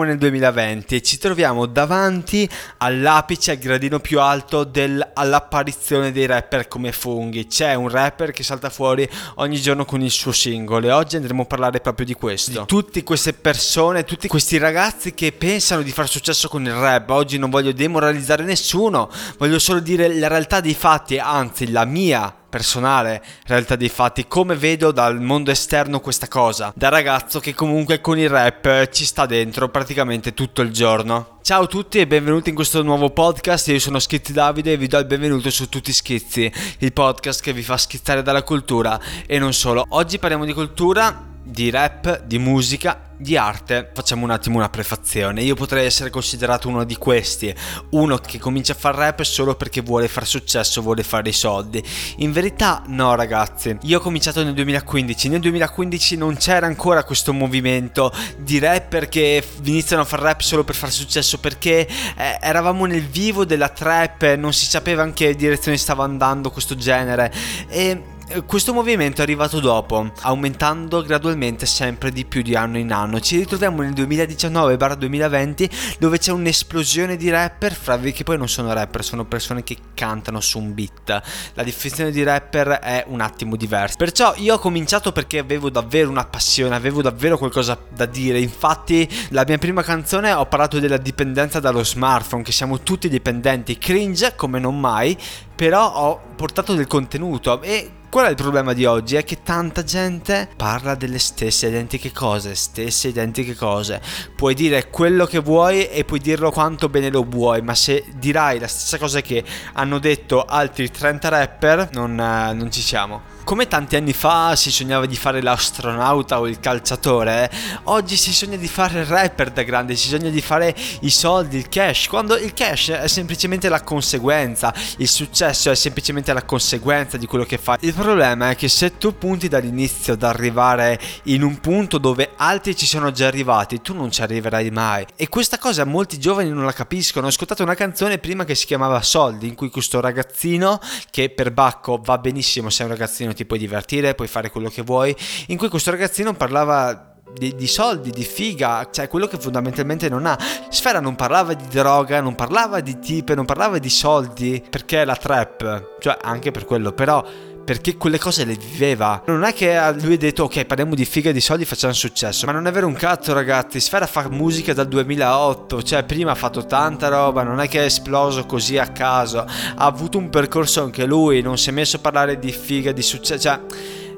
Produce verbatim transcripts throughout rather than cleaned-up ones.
Nel duemilaventi ci troviamo davanti all'apice, al gradino più alto del, all'apparizione dei rapper come funghi. C'è un rapper che salta fuori ogni giorno con il suo singolo e oggi andremo a parlare proprio di questo, di tutte queste persone, tutti questi ragazzi che pensano di far successo con il rap. Oggi non voglio demoralizzare nessuno, voglio solo dire la realtà dei fatti, anzi la mia personale realtà dei fatti, come vedo dal mondo esterno questa cosa, da ragazzo che comunque con il rap ci sta dentro praticamente tutto il giorno. Ciao a tutti e benvenuti in questo nuovo podcast. Io sono Schizzi Davide e vi do il benvenuto su Tutti Schizzi, il podcast che vi fa schizzare dalla cultura e non solo. Oggi parliamo di cultura, di rap, di musica, di arte. Facciamo un attimo una prefazione. Io potrei essere considerato uno di questi, uno che comincia a far rap solo perché vuole far successo, vuole fare i soldi. In verità no, ragazzi, io ho cominciato nel duemilaquindici. Nel duemilaquindici non c'era ancora questo movimento di rapper che iniziano a far rap solo per far successo, perché eh, eravamo nel vivo della trap, non si sapeva in che direzione stava andando questo genere e questo movimento è arrivato dopo, aumentando gradualmente sempre di più di anno in anno. Ci ritroviamo nel duemiladiciannove duemilaventi dove c'è un'esplosione di rapper, fra che poi non sono rapper, sono persone che cantano su un beat. La definizione di rapper è un attimo diversa. Perciò io ho cominciato perché avevo davvero una passione, avevo davvero qualcosa da dire. Infatti la mia prima canzone ho parlato della dipendenza dallo smartphone, che siamo tutti dipendenti, cringe come non mai, però ho portato del contenuto. E qual è il problema di oggi? È che tanta gente parla delle stesse identiche cose, stesse identiche cose. Puoi dire quello che vuoi e puoi dirlo quanto bene lo vuoi, ma se dirai la stessa cosa che hanno detto altri trenta rapper, non, eh, non ci siamo. Come tanti anni fa si sognava di fare l'astronauta o il calciatore, eh? Oggi si sogna di fare il rapper da grande, si sogna di fare i soldi, il cash, quando il cash è semplicemente la conseguenza, il successo è semplicemente la conseguenza di quello che fai. Il problema è che se tu punti dall'inizio ad arrivare in un punto dove altri ci sono già arrivati, tu non ci arriverai mai, e questa cosa molti giovani non la capiscono. Ho ascoltato una canzone prima che si chiamava Soldi, in cui questo ragazzino, che per Bacco va benissimo, sei un ragazzino, ti puoi divertire, puoi fare quello che vuoi, in cui questo ragazzino parlava di, di soldi, di figa, cioè quello che fondamentalmente non ha. Sfera non parlava di droga, non parlava di tipe, non parlava di soldi, perché è la trap, cioè anche per quello, però perché quelle cose le viveva. Non è che lui ha detto ok, parliamo di figa e di soldi, facciamo successo. Ma non è vero un cazzo, ragazzi. Sfera fa musica dal duemilaotto, cioè prima ha fatto tanta roba, non è che è esploso così a caso, ha avuto un percorso anche lui, non si è messo a parlare di figa, di successo, cioè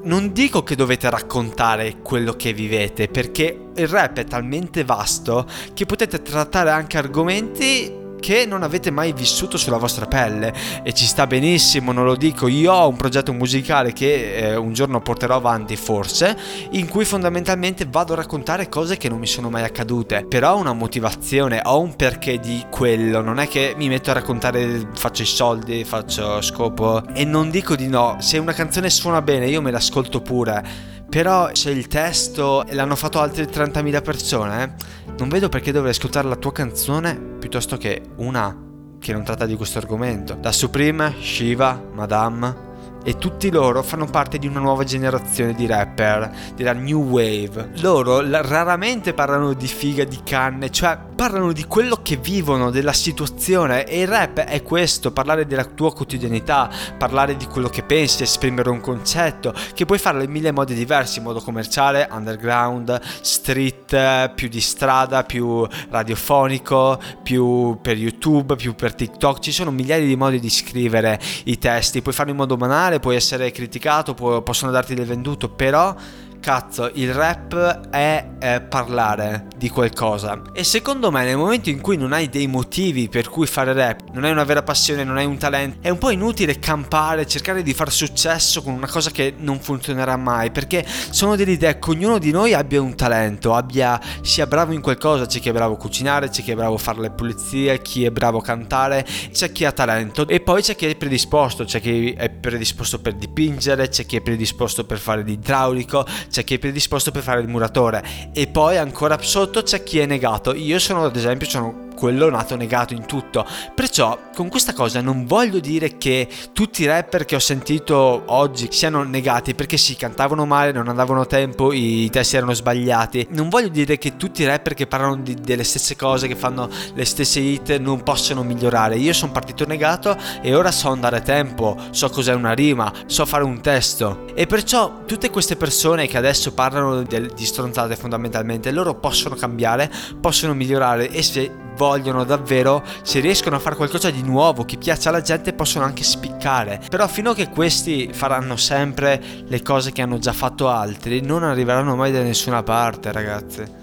non dico che dovete raccontare quello che vivete, perché il rap è talmente vasto che potete trattare anche argomenti che non avete mai vissuto sulla vostra pelle, e ci sta benissimo, non lo dico. Io ho un progetto musicale che eh, un giorno porterò avanti forse, in cui fondamentalmente vado a raccontare cose che non mi sono mai accadute, però ho una motivazione, ho un perché di quello. Non è che mi metto a raccontare faccio i soldi, faccio scopo, e non dico di no. Se una canzone suona bene io me l'ascolto pure, però se il testo l'hanno fatto altre trentamila persone, non vedo perché dovrei ascoltare la tua canzone piuttosto che una che non tratta di questo argomento. La Supreme, Shiva, Madame e tutti loro fanno parte di una nuova generazione di rapper, della new wave. Loro raramente parlano di figa, di canne, cioè parlano di quello che vivono, della situazione, e il rap è questo: parlare della tua quotidianità, parlare di quello che pensi, esprimere un concetto che puoi farlo in mille modi diversi, in modo commerciale, underground, street, più di strada, più radiofonico, più per YouTube, più per TikTok. Ci sono migliaia di modi di scrivere i testi, puoi farlo in modo banale, puoi essere criticato, può, possono darti del venduto, però cazzo, il rap è eh, parlare di qualcosa. E secondo me nel momento in cui non hai dei motivi per cui fare rap, non hai una vera passione, non hai un talento, è un po' inutile campare, cercare di far successo con una cosa che non funzionerà mai, perché sono dell'idea che ognuno di noi abbia un talento, abbia, sia bravo in qualcosa. C'è chi è bravo a cucinare, c'è chi è bravo a fare le pulizie, chi è bravo a cantare, c'è chi ha talento, e poi c'è chi è predisposto, c'è chi è predisposto per dipingere, c'è chi è predisposto per fare l'idraulico, c'è chi è predisposto per fare il muratore, e poi ancora sotto c'è chi è negato. Io sono, ad esempio, sono quello nato negato in tutto, perciò con questa cosa non voglio dire che tutti i rapper che ho sentito oggi siano negati, perché si cantavano male, non andavano a tempo, i testi erano sbagliati. Non voglio dire che tutti i rapper che parlano di, delle stesse cose, che fanno le stesse hit, non possono migliorare. Io sono partito negato e ora so andare a tempo, so cos'è una rima, so fare un testo, e perciò tutte queste persone che adesso parlano del, di stronzate, fondamentalmente loro possono cambiare, possono migliorare, e se vogliono davvero, se riescono a fare qualcosa di nuovo che piaccia alla gente, possono anche spiccare. Però fino a che questi faranno sempre le cose che hanno già fatto altri, non arriveranno mai da nessuna parte, ragazzi.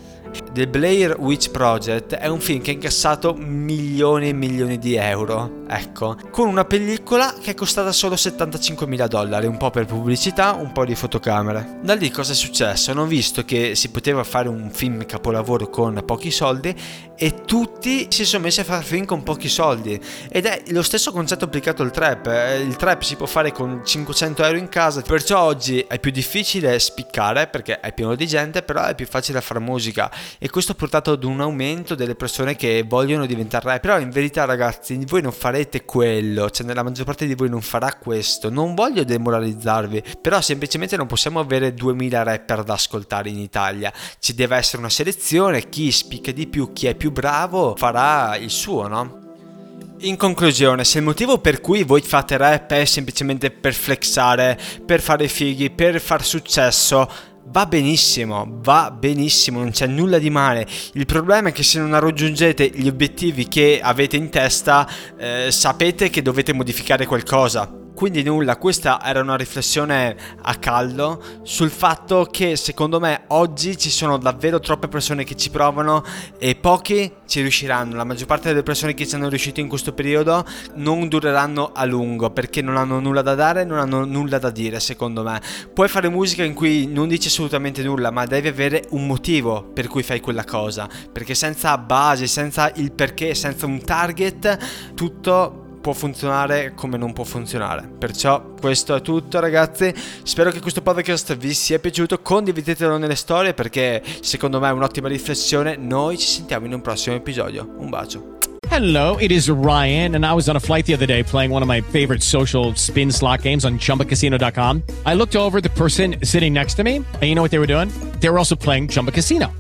The Blair Witch Project è un film che ha incassato milioni e milioni di euro, ecco, con una pellicola che è costata solo settantacinquemila dollari, un po' per pubblicità, un po' di fotocamere. Da lì cosa è successo? Hanno visto che si poteva fare un film capolavoro con pochi soldi, e tutti si sono messi a fare film con pochi soldi, ed è lo stesso concetto applicato al trap. Il trap si può fare con cinquecento euro in casa, perciò oggi è più difficile spiccare perché è pieno di gente, però è più facile fare musica, e questo ha portato ad un aumento delle persone che vogliono diventare rap. Però in verità, ragazzi, voi non farete quello, cioè la maggior parte di voi non farà questo. Non voglio demoralizzarvi, però semplicemente non possiamo avere duemila rapper da ascoltare in Italia, ci deve essere una selezione, chi spicca di più, chi è più bravo farà il suo, no? In conclusione, se il motivo per cui voi fate rap è semplicemente per flexare, per fare fighi, per far successo, va benissimo, va benissimo, non c'è nulla di male. Il problema è che se non raggiungete gli obiettivi che avete in testa, eh, sapete che dovete modificare qualcosa. Quindi nulla, questa era una riflessione a caldo sul fatto che secondo me oggi ci sono davvero troppe persone che ci provano e pochi ci riusciranno. La maggior parte delle persone che ci hanno riuscito in questo periodo non dureranno a lungo, perché non hanno nulla da dare, non hanno nulla da dire, secondo me. Puoi fare musica in cui non dici assolutamente nulla, ma devi avere un motivo per cui fai quella cosa, perché senza base, senza il perché, senza un target, tutto può funzionare come non può funzionare. Perciò questo è tutto, ragazzi. Spero che questo podcast vi sia piaciuto, condividetelo nelle storie perché secondo me è un'ottima riflessione. Noi ci sentiamo in un prossimo episodio. Un bacio. Hello, it is Ryan, and I was on a flight the other day playing one of my favorite social spin slot games on chumba casino dot com. I looked over at the person sitting next to me, and you know what they were doing? They were also playing Chumba Casino.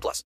plus.